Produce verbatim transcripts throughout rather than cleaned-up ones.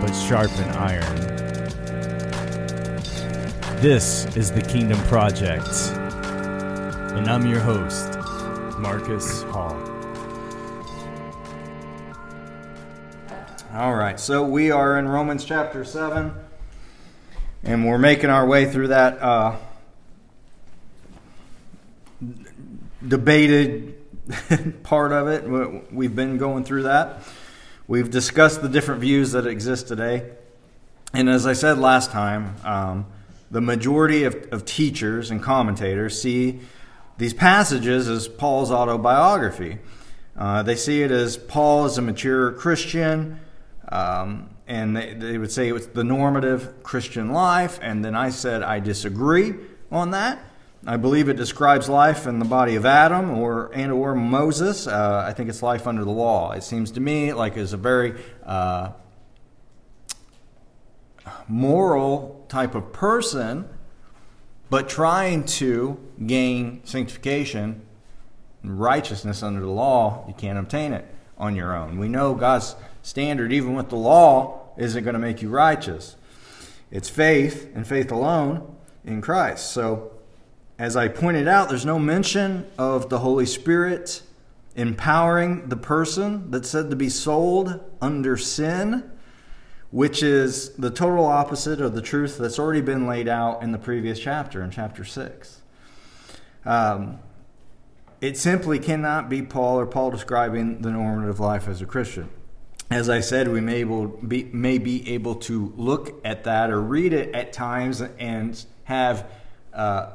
but sharpen iron. This is the Kingdom Project, and I'm your host, Marcus Hall. All right, so we are in Romans chapter seven, and we're making our way through that uh, debated part of it. We've been going through that. We've discussed the different views that exist today. And as I said last time, um, the majority of, of teachers and commentators see these passages as Paul's autobiography. Uh, they see it as Paul as a mature Christian. Um, and they, they would say it's the normative Christian life. And then I said I disagree on that. I believe it describes life in the body of Adam or and or Moses. Uh, I think it's life under the law. It seems to me like it's a very uh, moral type of person, but trying to gain sanctification and righteousness under the law, you can't obtain it on your own. We know God's standard, even with the law, isn't going to make you righteous. It's faith, and faith alone, in Christ. So, as I pointed out, there's no mention of the Holy Spirit empowering the person that's said to be sold under sin, which is the total opposite of the truth that's already been laid out in the previous chapter, in chapter six. Um, it simply cannot be Paul or Paul describing the normative life as a Christian. As I said, we may, able be, may be able to look at that or read it at times and have Uh,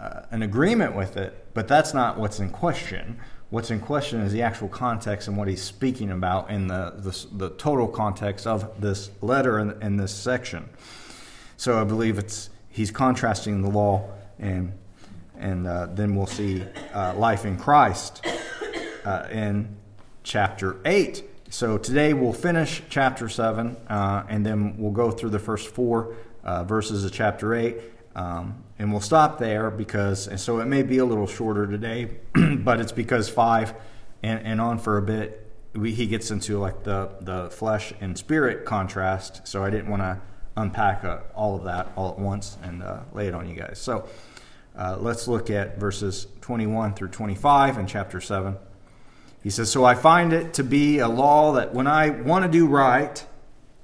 Uh, an agreement with it, but that's not what's in question. What's in question is the actual context and what he's speaking about in the the, the total context of this letter in, in this section. So I believe it's he's contrasting the law, and and uh, then we'll see uh, life in Christ uh, in chapter eight. So today we'll finish chapter seven, uh, and then we'll go through the first four uh, verses of chapter eight. Um, and we'll stop there because, and so it may be a little shorter today, but it's because five and, and on for a bit, we, he gets into like the, the flesh and spirit contrast. So I didn't want to unpack uh, all of that all at once and uh, lay it on you guys. So uh, let's look at verses twenty-one through twenty-five in chapter seven. He says, "So I find it to be a law that when I want to do right,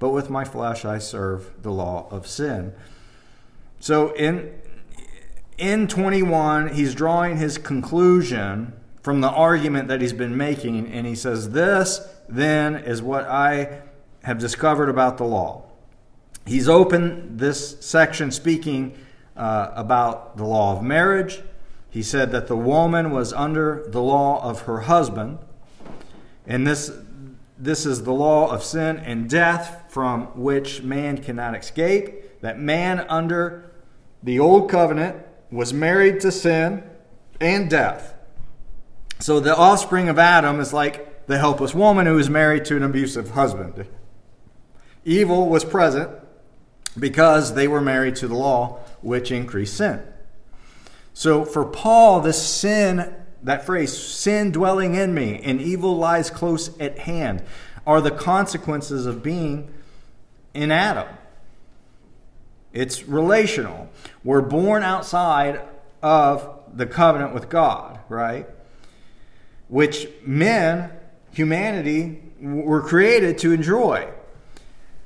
but with my flesh I serve the law of sin." So in in twenty-one, he's drawing his conclusion from the argument that he's been making, and he says, this then is what I have discovered about the law. He's opened this section speaking uh, about the law of marriage. He said that the woman was under the law of her husband, and this This is the law of sin and death from which man cannot escape. That man under the old covenant was married to sin and death. So the offspring of Adam is like the helpless woman who is married to an abusive husband. Evil was present because they were married to the law, which increased sin. So for Paul, this sin, that phrase, sin dwelling in me and evil lies close at hand, are the consequences of being in Adam. It's relational. We're born outside of the covenant with God, right? Which men, humanity, were created to enjoy.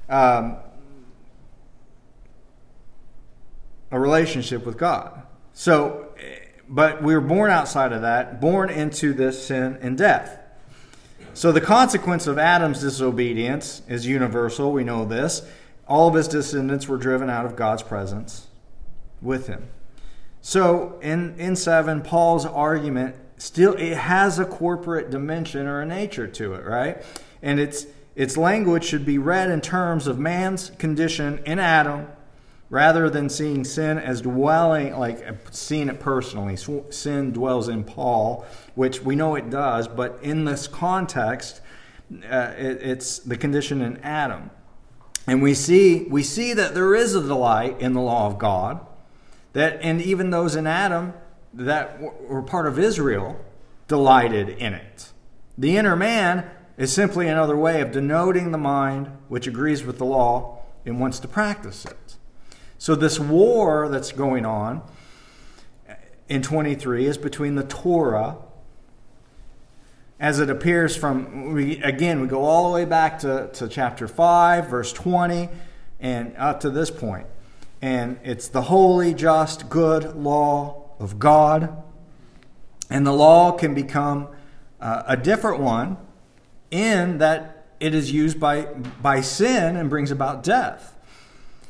Um, a relationship with God. So, but we were born outside of that, born into this sin and death. So the consequence of Adam's disobedience is universal. We know this. All of his descendants were driven out of God's presence with him. So in, in seven, Paul's argument still, it has a corporate dimension or a nature to it, right? And it's its language should be read in terms of man's condition in Adam, rather than seeing sin as dwelling, like seeing it personally. Sin dwells in Paul, which we know it does, but in this context, uh, it, it's the condition in Adam. And we see we see that there is a delight in the law of God, that and even those in Adam that were part of Israel delighted in it. The inner man is simply another way of denoting the mind which agrees with the law and wants to practice it. So this war that's going on in twenty-three is between the Torah, as it appears from, we, again, we go all the way back to, to chapter five, verse twenty, and up to this point. And it's the holy, just, good law of God. And the law can become uh, a different one in that it is used by, by sin and brings about death.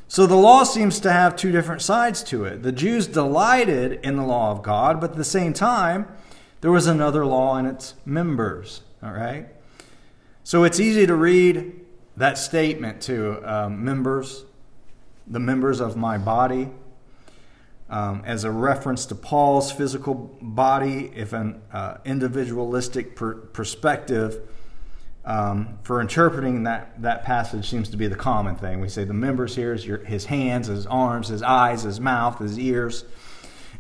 So the law seems to have two different sides to it. The Jews delighted in the law of God, but at the same time, there was another law in its members, all right? So it's easy to read that statement to um, members, the members of my body, um, as a reference to Paul's physical body, if an uh, individualistic per- perspective Um, for interpreting that, that passage seems to be the common thing. We say the members here is your, his hands, his arms, his eyes, his mouth, his ears,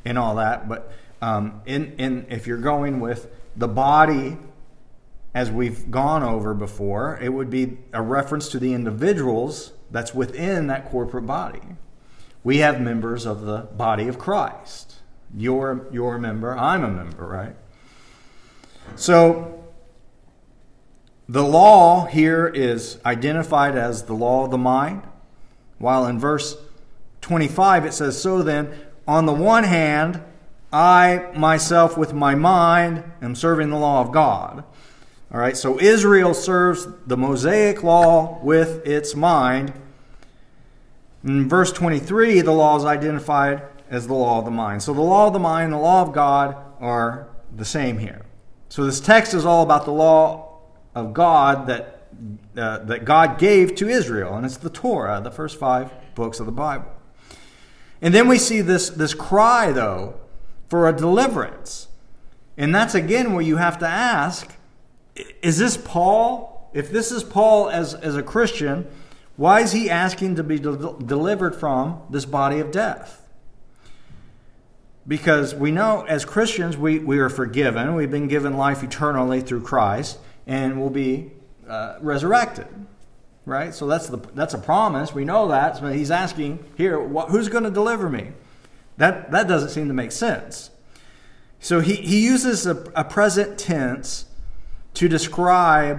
and all that. But um, in, in if you're going with the body, as we've gone over before, it would be a reference to the individuals that's within that corporate body. We have members of the body of Christ. You're, you're a member, I'm a member, right? So the law here is identified as the law of the mind, while in verse twenty-five it says, so then, on the one hand, I myself with my mind am serving the law of God. All right, so Israel serves the Mosaic law with its mind. In verse twenty-three, the law is identified as the law of the mind. So the law of the mind and the law of God are the same here. So this text is all about the law of God that uh, that God gave to Israel, and it's the Torah, the first five books of the Bible. And then we see this, this cry, though, for a deliverance. And that's, again, where you have to ask, is this Paul? If this is Paul as, as a Christian, why is he asking to be de- delivered from this body of death? Because we know, as Christians, we, we are forgiven. We've been given life eternally through Christ, and will be uh, resurrected, right? So that's the that's a promise. We know that. So he's asking here, wh- who's going to deliver me? That that doesn't seem to make sense. So he, he uses a, a present tense to describe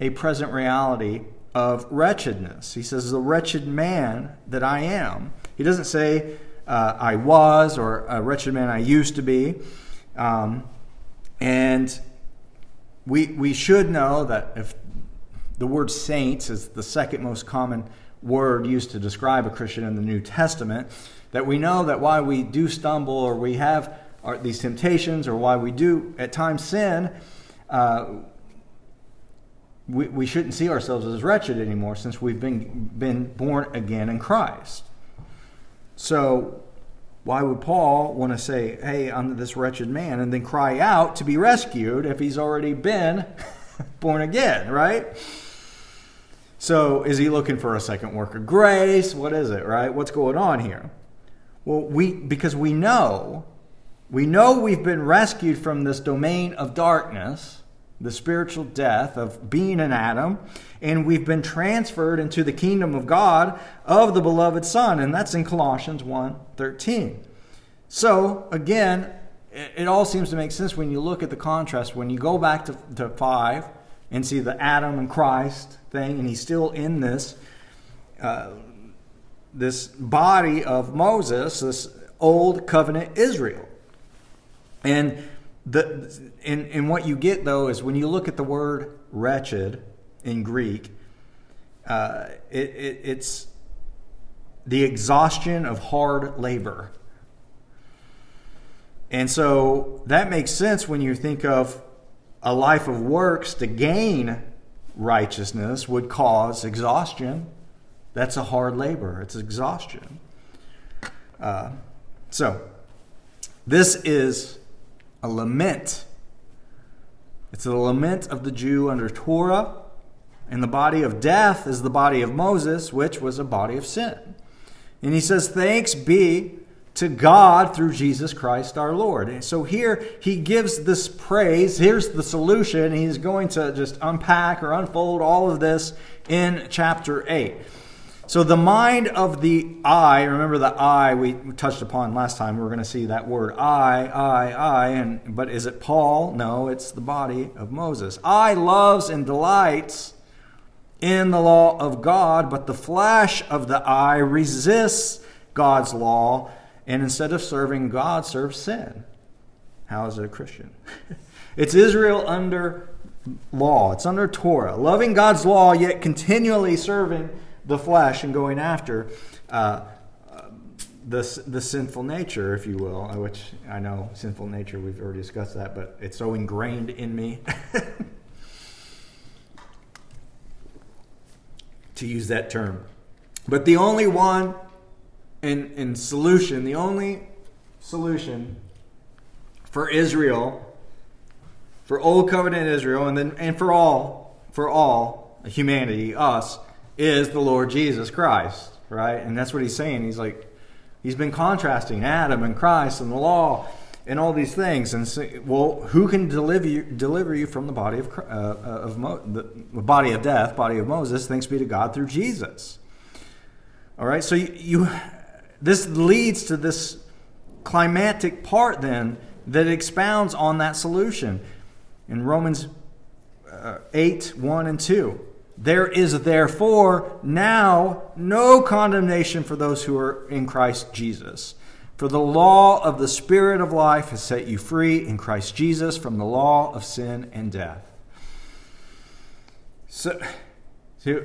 a present reality of wretchedness. He says, the wretched man that I am. He doesn't say uh, I was or a wretched man I used to be. Um, and... We we should know that if the word saints is the second most common word used to describe a Christian in the New Testament, that we know that why we do stumble or we have our, these temptations or why we do at times sin, uh, we we shouldn't see ourselves as wretched anymore since we've been been born again in Christ. So why would Paul want to say, hey, I'm this wretched man, and then cry out to be rescued if he's already been born again, right? So is he looking for a second work of grace? What is it, right? What's going on here? Well, we because we know, we know we've been rescued from this domain of darkness, the spiritual death of being an Adam, and we've been transferred into the kingdom of God of the beloved Son, and that's in Colossians one thirteen. So, again, it all seems to make sense when you look at the contrast. When you go back to, to five and see the Adam and Christ thing, and he's still in this uh, this body of Moses, this old covenant Israel. And the and, and what you get, though, is when you look at the word wretched in Greek, uh, it, it, it's the exhaustion of hard labor. And so that makes sense when you think of a life of works to gain righteousness would cause exhaustion. That's a hard labor. It's exhaustion. Uh, so this is a lament. It's a lament of the Jew under Torah. And the body of death is the body of Moses, which was a body of sin. And he says, thanks be to God through Jesus Christ our Lord. And so here he gives this praise. Here's the solution. He's going to just unpack or unfold all of this in chapter eight. So the mind of the I, remember the I we touched upon last time. We were going to see that word I, I, I. And, but is it Paul? No, it's the body of Moses. I loves and delights in the law of God, but the flesh of the I resists God's law, and instead of serving God, serves sin. How is it a Christian? It's Israel under law. It's under Torah. Loving God's law, yet continually serving the flesh and going after uh, the, the sinful nature, if you will, which I know sinful nature, we've already discussed that, but it's so ingrained in me. To use that term. But the only one... And, and solution, the only solution for Israel, for old covenant Israel, and then and for all, for all humanity, us, is the Lord Jesus Christ, right? And that's what he's saying. He's like, he's been contrasting Adam and Christ and the law and all these things. And so, well, who can deliver you, deliver you from the body of uh, of Mo, the body of death, body of Moses? Thanks be to God through Jesus. All right, so you. you This leads to this climactic part then that expounds on that solution. In Romans uh, eight, one and two, there is therefore now no condemnation for those who are in Christ Jesus. For the law of the Spirit of life has set you free in Christ Jesus from the law of sin and death. So, so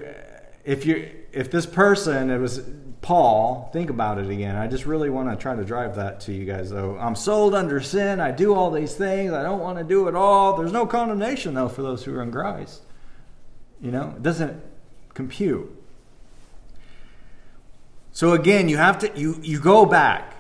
if you if this person, it was... Paul, think about it again. I just really want to try to drive that to you guys, though. I'm sold under sin. I do all these things. I don't want to do it all. There's no condemnation, though, for those who are in Christ. You know, it doesn't compute. So again, you have to you you go back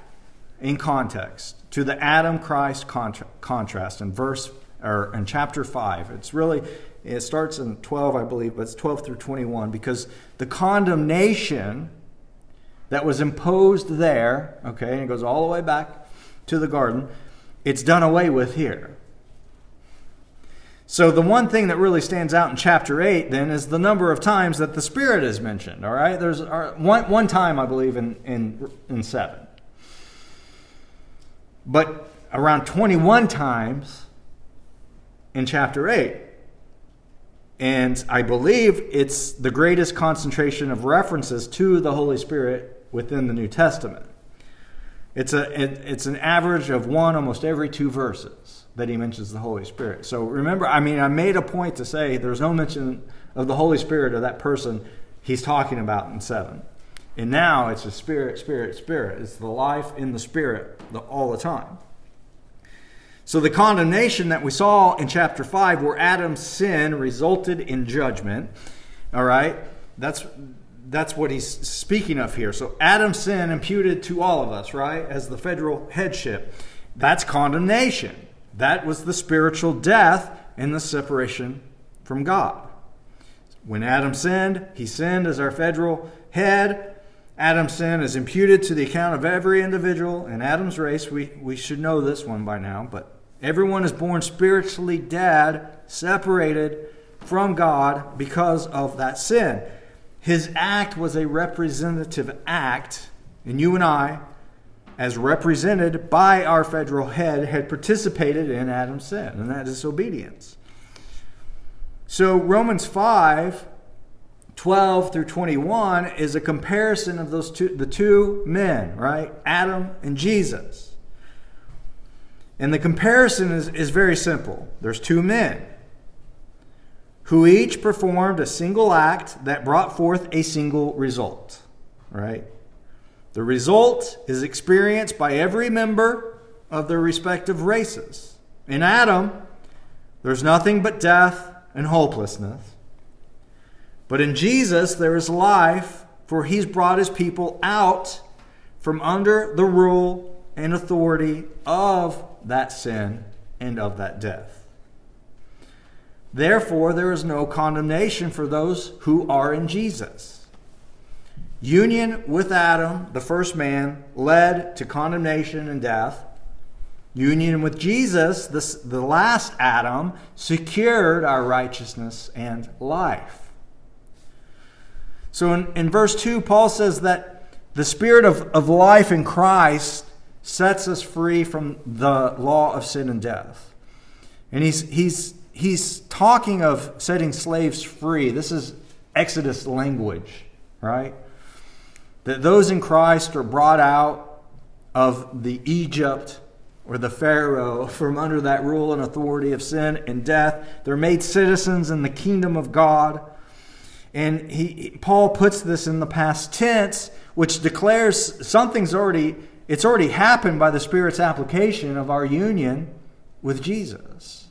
in context to the Adam Christ contra- contrast in verse or in chapter five. It's really it starts in twelve, I believe, but it's twelve through twenty-one because the condemnation that was imposed there, okay, and it goes all the way back to the garden, it's done away with here. So the one thing that really stands out in chapter eight, then, is the number of times that the Spirit is mentioned, all right? There's one, one time, I believe, in, in, in seven. But around twenty-one times in chapter eight. And I believe it's the greatest concentration of references to the Holy Spirit within the New Testament. It's a it, it's an average of one almost every two verses that he mentions the Holy Spirit. So remember, I mean, I made a point to say there's no mention of the Holy Spirit or that person he's talking about in seven. And now it's a Spirit, Spirit, Spirit. It's the life in the Spirit the, all the time. So the condemnation that we saw in chapter five where Adam's sin resulted in judgment, all right, that's that's what he's speaking of here. So Adam's sin imputed to all of us, right, as the federal headship. That's condemnation. That was the spiritual death and the separation from God. When Adam sinned, he sinned as our federal head. Adam's sin is imputed to the account of every individual in Adam's race. We, we should know this one by now, but everyone is born spiritually dead, separated from God because of that sin. His act was a representative act, and you and I, as represented by our federal head, had participated in Adam's sin, and that is disobedience. So Romans five twelve through twenty-one is a comparison of those two, the two men, right? Adam and Jesus. And the comparison is, is very simple. There's two men who each performed a single act that brought forth a single result, right? The result is experienced by every member of their respective races. In Adam, there's nothing but death and hopelessness. But in Jesus, there is life, for he's brought his people out from under the rule and authority of that sin and of that death. Therefore, there is no condemnation for those who are in Jesus. Union with Adam, the first man, led to condemnation and death. Union with Jesus, this, the last Adam, secured our righteousness and life. So in, in verse two, Paul says that the spirit of, of life in Christ sets us free from the law of sin and death. And he's, he's, he's talking of setting slaves free. This is Exodus language, right? That those in Christ are brought out of the Egypt or the Pharaoh from under that rule and authority of sin and death. They're made citizens in the kingdom of God. And he, Paul puts this in the past tense, which declares something's already, it's already happened by the Spirit's application of our union with Jesus.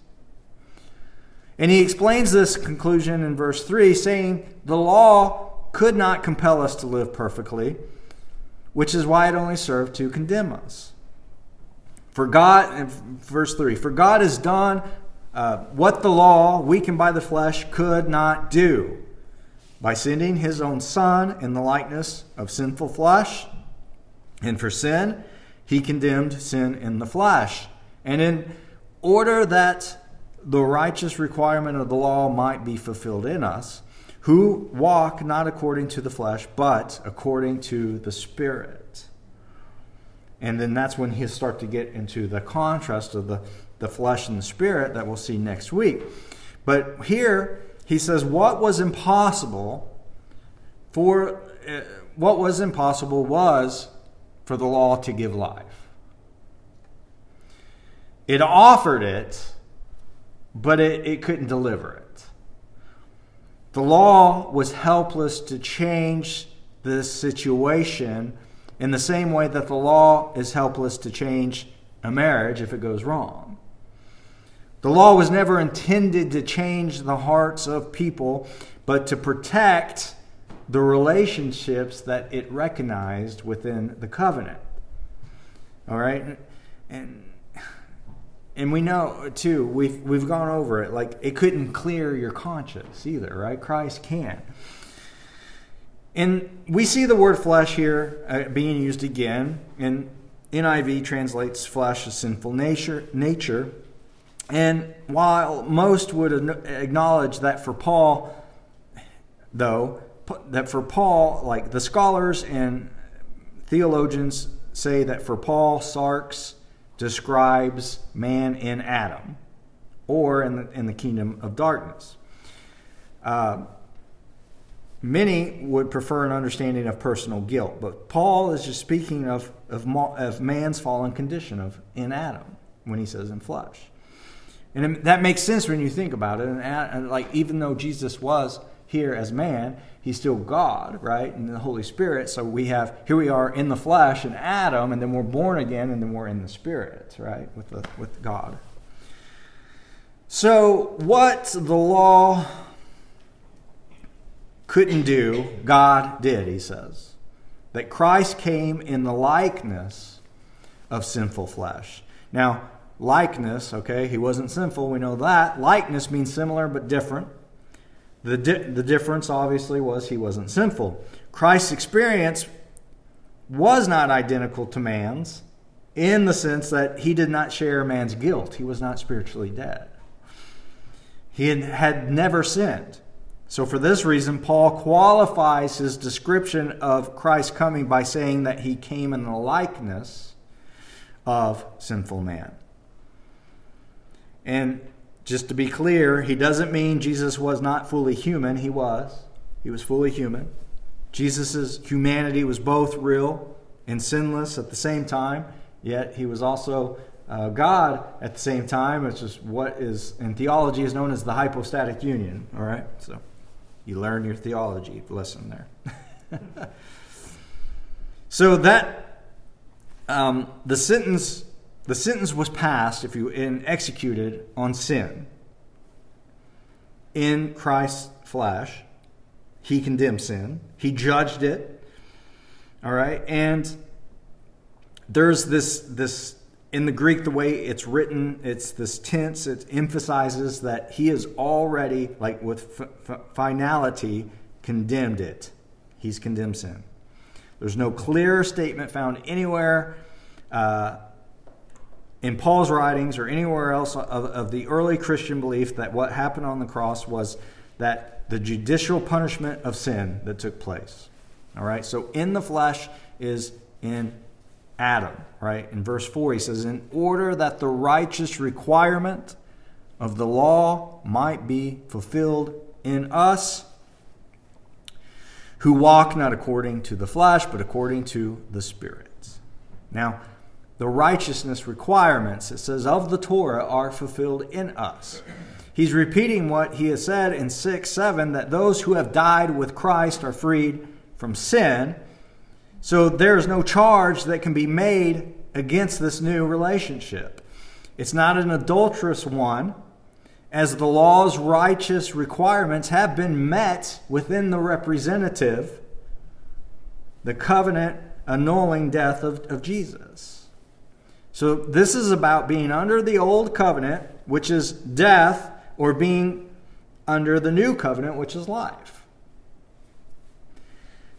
And he explains this conclusion in verse three, saying the law could not compel us to live perfectly, which is why it only served to condemn us. For God, verse three, for God has done uh, what the law, weakened by the flesh, could not do. By sending his own son in the likeness of sinful flesh, and for sin, he condemned sin in the flesh. And in order that the righteous requirement of the law might be fulfilled in us, who walk not according to the flesh, but according to the Spirit. And then that's when he'll start to get into the contrast of the, the flesh and the Spirit that we'll see next week. But here, he says, what was impossible for uh, what was impossible was for the law to give life. It offered it, but it, it couldn't deliver it. The law was helpless to change this situation in the same way that the law is helpless to change a marriage if it goes wrong. The law was never intended to change the hearts of people, but to protect the relationships that it recognized within the covenant. All right? And and we know, too, we've, we've gone over it. Like, it couldn't clear your conscience either, right? Christ can. And we see the word flesh here uh, being used again. And N I V translates flesh as sinful nature, nature. And while most would acknowledge that for Paul, though, that for Paul, like the scholars and theologians say that for Paul, Sarx describes man in Adam, or in the, in the kingdom of darkness. Uh, many would prefer an understanding of personal guilt, but Paul is just speaking of, of, of man's fallen condition of in Adam when he says in flesh. And that makes sense when you think about it. And like, even though Jesus was here as man, he's still God, right? And the Holy Spirit. So we have, here we are in the flesh in Adam, and then we're born again, and then we're in the Spirit, right? With the, with God. So what the law couldn't do, God did, he says. That Christ came in the likeness of sinful flesh. Now, likeness, okay, he wasn't sinful, we know that. Likeness means similar but different. The di- the difference, obviously, was he wasn't sinful. Christ's experience was not identical to man's in the sense that he did not share man's guilt. He was not spiritually dead. He had, had never sinned. So for this reason, Paul qualifies his description of Christ coming by saying that he came in the likeness of sinful man. And just to be clear, he doesn't mean Jesus was not fully human. He was. He was fully human. Jesus' humanity was both real and sinless at the same time, yet he was also uh, God at the same time, which is what is in theology is known as the hypostatic union. All right, so you learn your theology lesson there. So that um, the sentence, the sentence was passed, if you and executed on sin. In Christ's flesh, he condemned sin. He judged it. All right, and there's this this in the Greek, the way it's written, it's this tense. It emphasizes that he is already, like with f- f- finality, condemned it. He's condemned sin. There's no clear statement found anywhere uh, in Paul's writings or anywhere else of, of the early Christian belief that what happened on the cross was that the judicial punishment of sin that took place. All right, so in the flesh is in Adam, right? In verse four, he says, in order that the righteous requirement of the law might be fulfilled in us, who walk not according to the flesh, but according to the Spirit. Now, the righteousness requirements, it says, of the Torah are fulfilled in us. He's repeating what he has said in six seven, that those who have died with Christ are freed from sin. So there is no charge that can be made against this new relationship. It's not an adulterous one, as the law's righteous requirements have been met within the representative, the covenant annulling death of, of Jesus. So this is about being under the old covenant, which is death, or being under the new covenant, which is life.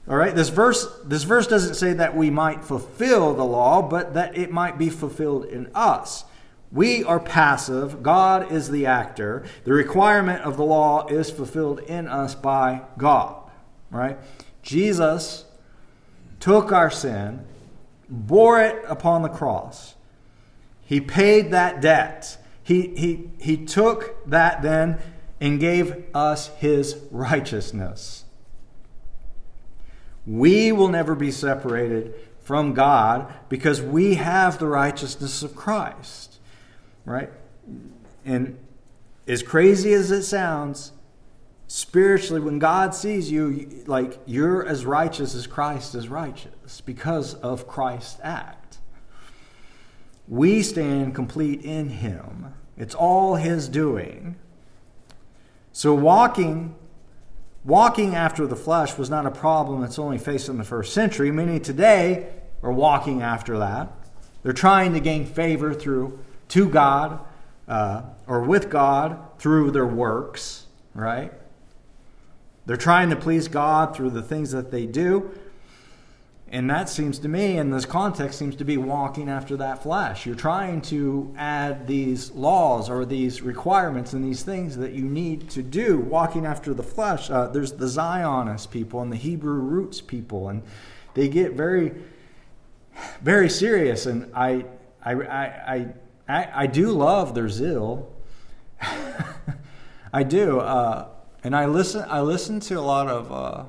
All right, this verse this verse doesn't say that we might fulfill the law, but that it might be fulfilled in us. We are passive. God is the actor. The requirement of the law is fulfilled in us by God, right? Jesus took our sin, bore it upon the cross. He paid that debt. He, he, he took that then and gave us his righteousness. We will never be separated from God because we have the righteousness of Christ, right? And as crazy as it sounds, spiritually, when God sees you, like, you're as righteous as Christ is righteous because of Christ's act. We stand complete in him. It's all his doing. So walking... Walking after the flesh was not a problem that's only faced in the first century. Many today are walking after that. They're trying to gain favor through to God uh, or with God through their works, right? They're trying to please God through the things that they do. And that seems to me, in this context, seems to be walking after that flesh. You're trying to add these laws or these requirements and these things that you need to do. Walking after the flesh, uh, there's the Zionist people and the Hebrew roots people, and they get very, very serious. And I, I, I, I, I do love their zeal. I do, uh, and I listen. I listen to a lot of. Uh,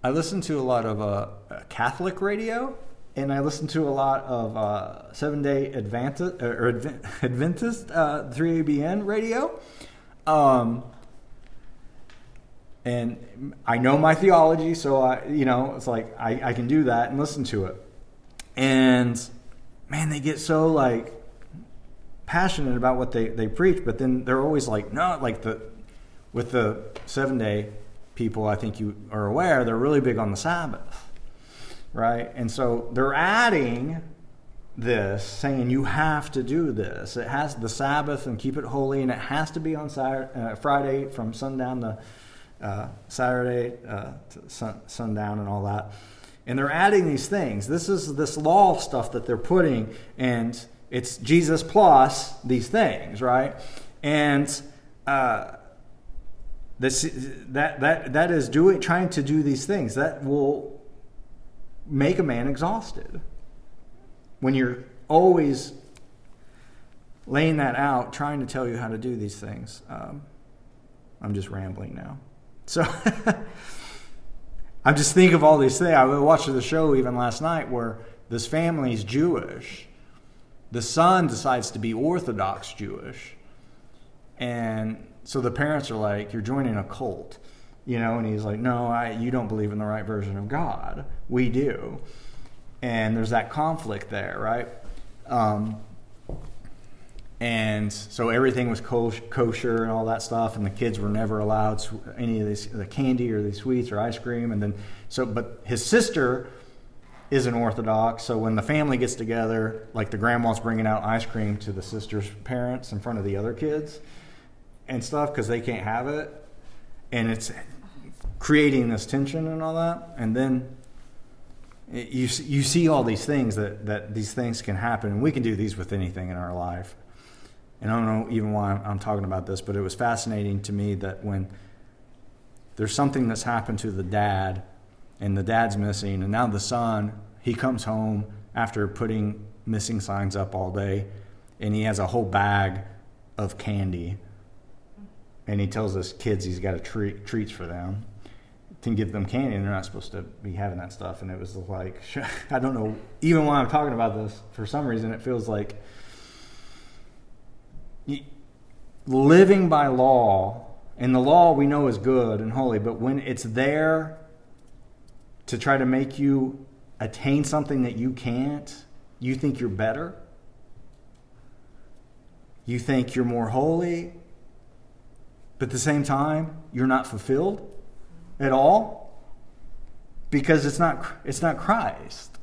I listen to a lot of uh, Catholic radio, and I listen to a lot of uh, Seventh-day Adventist, or Adventist uh, three A B N radio. Um, and I know my theology, so I, you know, it's like I, I can do that and listen to it. And man, they get so like passionate about what they, they preach, but then they're always like, no, like the with the Seventh-day people, I think you are aware, they're really big on the Sabbath, right? And so they're adding this, saying you have to do this. It has the Sabbath and keep it holy, and it has to be on Saturday, uh, Friday from sundown to uh, Saturday uh, to sun, sundown and all that. And they're adding these things. This is this law stuff that they're putting, and it's Jesus plus these things, right? And uh This, that that that is doing trying to do these things that will make a man exhausted. When you're always laying that out, trying to tell you how to do these things, um, I'm just rambling now. So I'm just thinking of all these things. I watched the show even last night where this family's Jewish. The son decides to be Orthodox Jewish. And so the parents are like, you're joining a cult. You know, and he's like, no, I, you don't believe in the right version of God. We do. And there's that conflict there, right? Um, and so everything was kosher and all that stuff, and the kids were never allowed any of these, the candy or the sweets or ice cream. And then, so, but his sister isn't Orthodox, so when the family gets together, like the grandma's bringing out ice cream to the sister's parents in front of the other kids and stuff because they can't have it. And it's creating this tension and all that. And then it, you you see all these things, that, that these things can happen. And we can do these with anything in our life. And I don't know even why I'm, I'm talking about this, but it was fascinating to me that when there's something that's happened to the dad, and the dad's missing, and now the son, he comes home after putting missing signs up all day, and he has a whole bag of candy. And he tells his kids he's got a treat, treats for them, to give them candy, and they're not supposed to be having that stuff. And it was like, I don't know, even when I'm talking about this, for some reason it feels like living by law, and the law we know is good and holy, but when it's there to try to make you attain something that you can't, you think you're better, you think you're more holy, but at the same time, you're not fulfilled at all because it's not it's not Christ.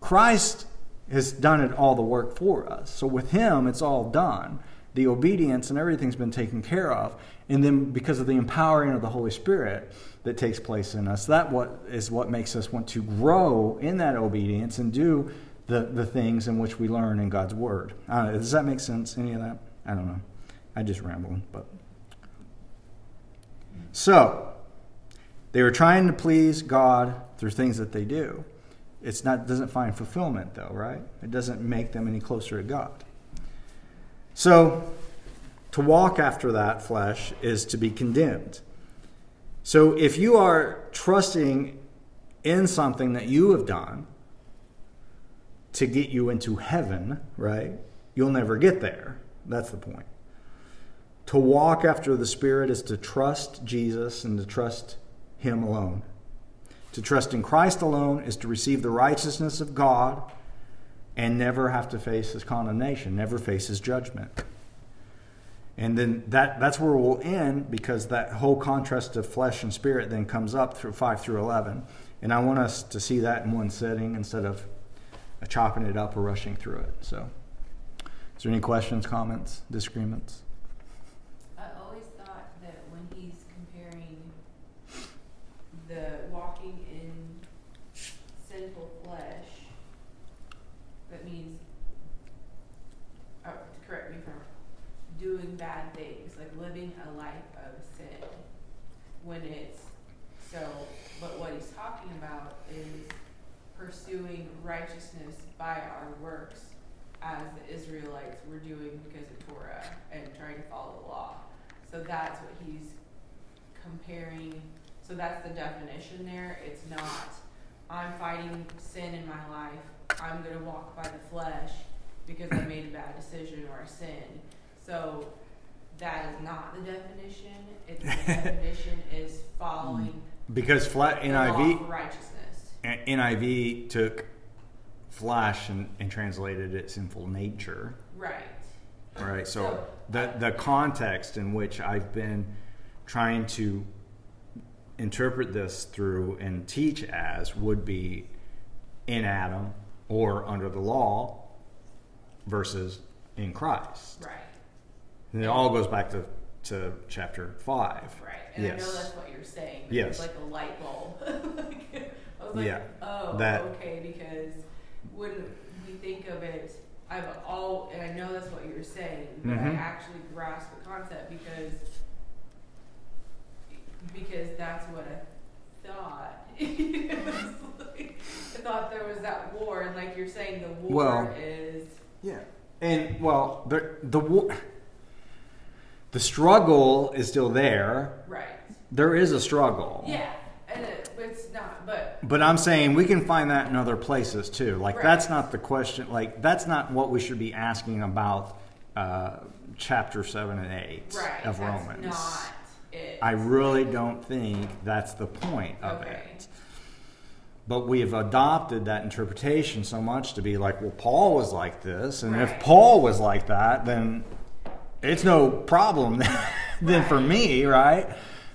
Christ has done it all the work for us. So with him, it's all done. The obedience and everything's been taken care of. And then because of the empowering of the Holy Spirit that takes place in us, that what is what makes us want to grow in that obedience and do the, the things in which we learn in God's Word. I don't know, does that make sense, any of that? I don't know. I just rambled, but... So, they were trying to please God through things that they do. It's not doesn't find fulfillment, though, right? It doesn't make them any closer to God. So, to walk after that flesh is to be condemned. So, if you are trusting in something that you have done to get you into heaven, right? You'll never get there. That's the point. To walk after the Spirit is to trust Jesus and to trust him alone. To trust in Christ alone is to receive the righteousness of God and never have to face his condemnation, never face his judgment. And then that, that's where we'll end, because that whole contrast of flesh and spirit then comes up through five through eleven. And I want us to see that in one sitting instead of chopping it up or rushing through it. So, is there any questions, comments, disagreements? The walking in sinful flesh, that means, oh, correct me if I'm wrong, doing bad things, like living a life of sin. When it's so, but what he's talking about is pursuing righteousness by our works, as the Israelites were doing because of Torah and trying to follow the law. So that's what he's comparing. So that's the definition there. It's not, I'm fighting sin in my life. I'm going to walk by the flesh because I made a bad decision or a sin. So that is not the definition. It's the definition is following because flat N I V righteousness. N I V took flesh and, and translated it sinful nature. Right. Right. So, so the the context in which I've been trying to interpret this through and teach as would be in Adam or under the law versus in Christ. Right. And it all goes back to, to chapter five. Right. And yes. I know that's what you're saying. Yes. It's like a light bulb. I was like, yeah, oh, that, okay, because wouldn't we think of it, I've all, and I know that's what you're saying, but mm-hmm. I actually grasp the concept because Because that's what I thought. Like, I thought there was that war, and like you're saying, the war well, is yeah, and well, the the war, the struggle is still there. Right. There is a struggle. Yeah. And it, it's not, but... But I'm saying we can find that in other places, too. Like, right. That's not the question. Like, that's not what we should be asking about uh, chapter seven and eight right. of that's Romans. Not it. I really don't think that's the point of okay. it. But we have adopted that interpretation so much to be like, well, Paul was like this. And right. if Paul was like that, then it's no problem then right. for me, right?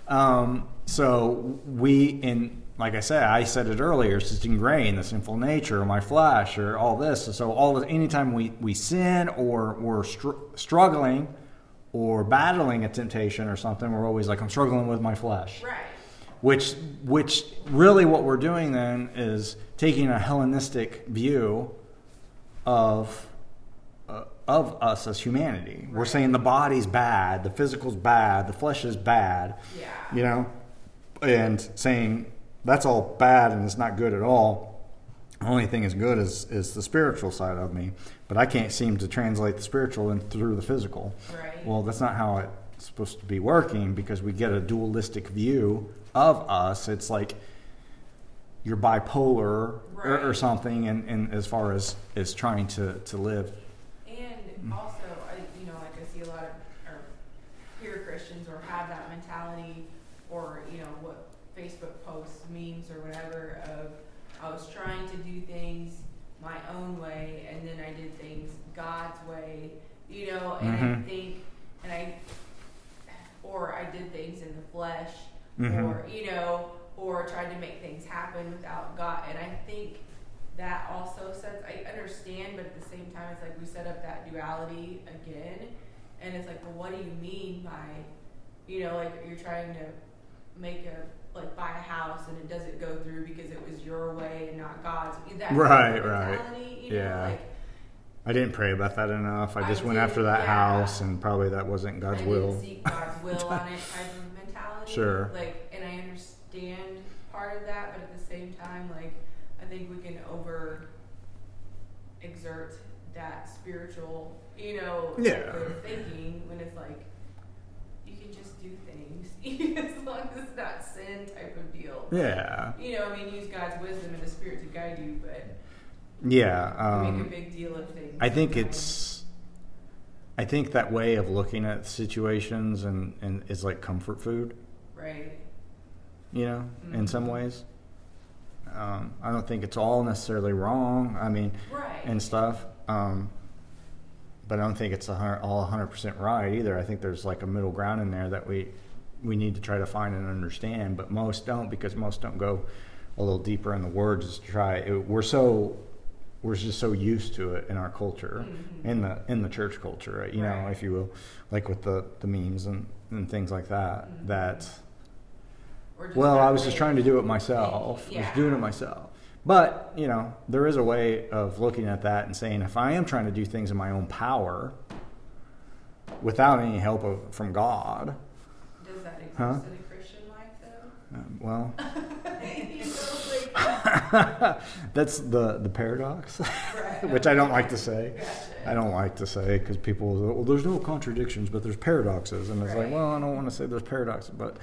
Um, so we, in like I said, I said it earlier, it's just ingrained, the sinful nature, or my flesh, or all this. And so all any time we, we sin or we're str- struggling or battling a temptation or something, we're always like, I'm struggling with my flesh. Right. Which, which really what we're doing then is taking a Hellenistic view of uh, of us as humanity. Right. We're saying the body's bad, the physical's bad, the flesh is bad, yeah. you know, and saying that's all bad and it's not good at all. The only thing is good is, is the spiritual side of me, but I can't seem to translate the spiritual in through the physical. Right. Well, that's not how it's supposed to be working, because we get a dualistic view of us. It's like you're bipolar right. or, or something, and, and as far as, as trying to, to live. And also, I, you know, like I see a lot of or peer Christians or have that mentality, or, you know, what Facebook posts, memes or whatever of, I was trying to do things my own way, and then I did things God's way, you know, and mm-hmm. I think, and I, or I did things in the flesh. Mm-hmm. Or, you know, or tried to make things happen without God. And I think that also sets, I understand, but at the same time, it's like we set up that duality again. And it's like, well, what do you mean by, you know, like you're trying to make a, like buy a house and it doesn't go through because it was your way and not God's. That right, right. You know, yeah. Like, I didn't pray about that enough. I just I went did, after that yeah. house, and probably that wasn't God's I will. I didn't seek God's will on it type of mentality. Sure. Like, and I understand part of that, but at the same time, like, I think we can over exert that spiritual, you know, yeah. thinking when it's like, you can just do things as long as it's not sin type of deal. Yeah. You know, I mean, use God's wisdom and the Spirit to guide you, but... Yeah, um, make a big deal of things. I think it's, I think that way of looking at situations and, and is like comfort food, right? You know, mm-hmm. in some ways, um, I don't think it's all necessarily wrong. I mean, right. and stuff, um, but I don't think it's all one hundred percent right either. I think there's like a middle ground in there that we we need to try to find and understand, but most don't, because most don't go a little deeper in the word just to try. It, we're so. We're just so used to it in our culture, mm-hmm. in the in the church culture, you right. know, if you will, like with the, the memes and, and things like that, mm-hmm. that, well, that I was way. just trying to do it myself. Yeah. I was doing it myself. But, you know, there is a way of looking at that and saying, if I am trying to do things in my own power without any help of, from God. Does that exist huh? in a Christian life, though? Um, well... That's the, the paradox, right. which I don't like to say. Gotcha. I don't like to say, because people will say, well, there's no contradictions, but there's paradoxes. And it's right. like, well, I don't want to say there's paradoxes, but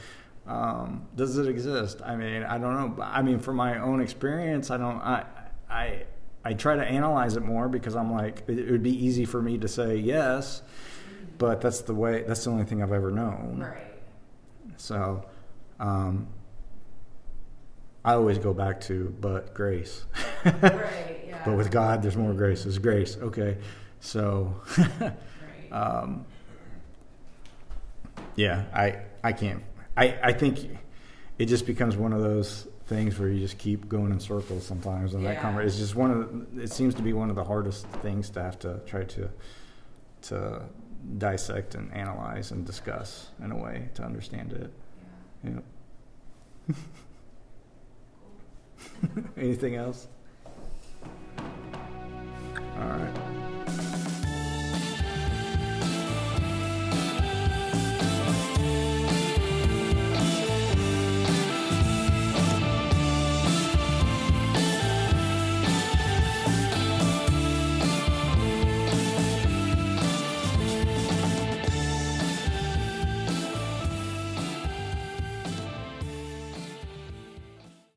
um, does it exist? I mean, I don't know. I mean, from my own experience, I don't. I I I try to analyze it more, because I'm like, it, it would be easy for me to say yes, but that's the way. That's the only thing I've ever known. Right. So. Um, I always go back to, but grace. Right, yeah. But with God, there's more grace. There's grace. Okay. So, right. um, yeah, I I can't. I, I think it just becomes one of those things where you just keep going in circles sometimes. And yeah. that conversation, it's just one of the, it seems to be one of the hardest things to have to try to to dissect and analyze and discuss in a way to understand it. Yeah. Yeah. Anything else? All right.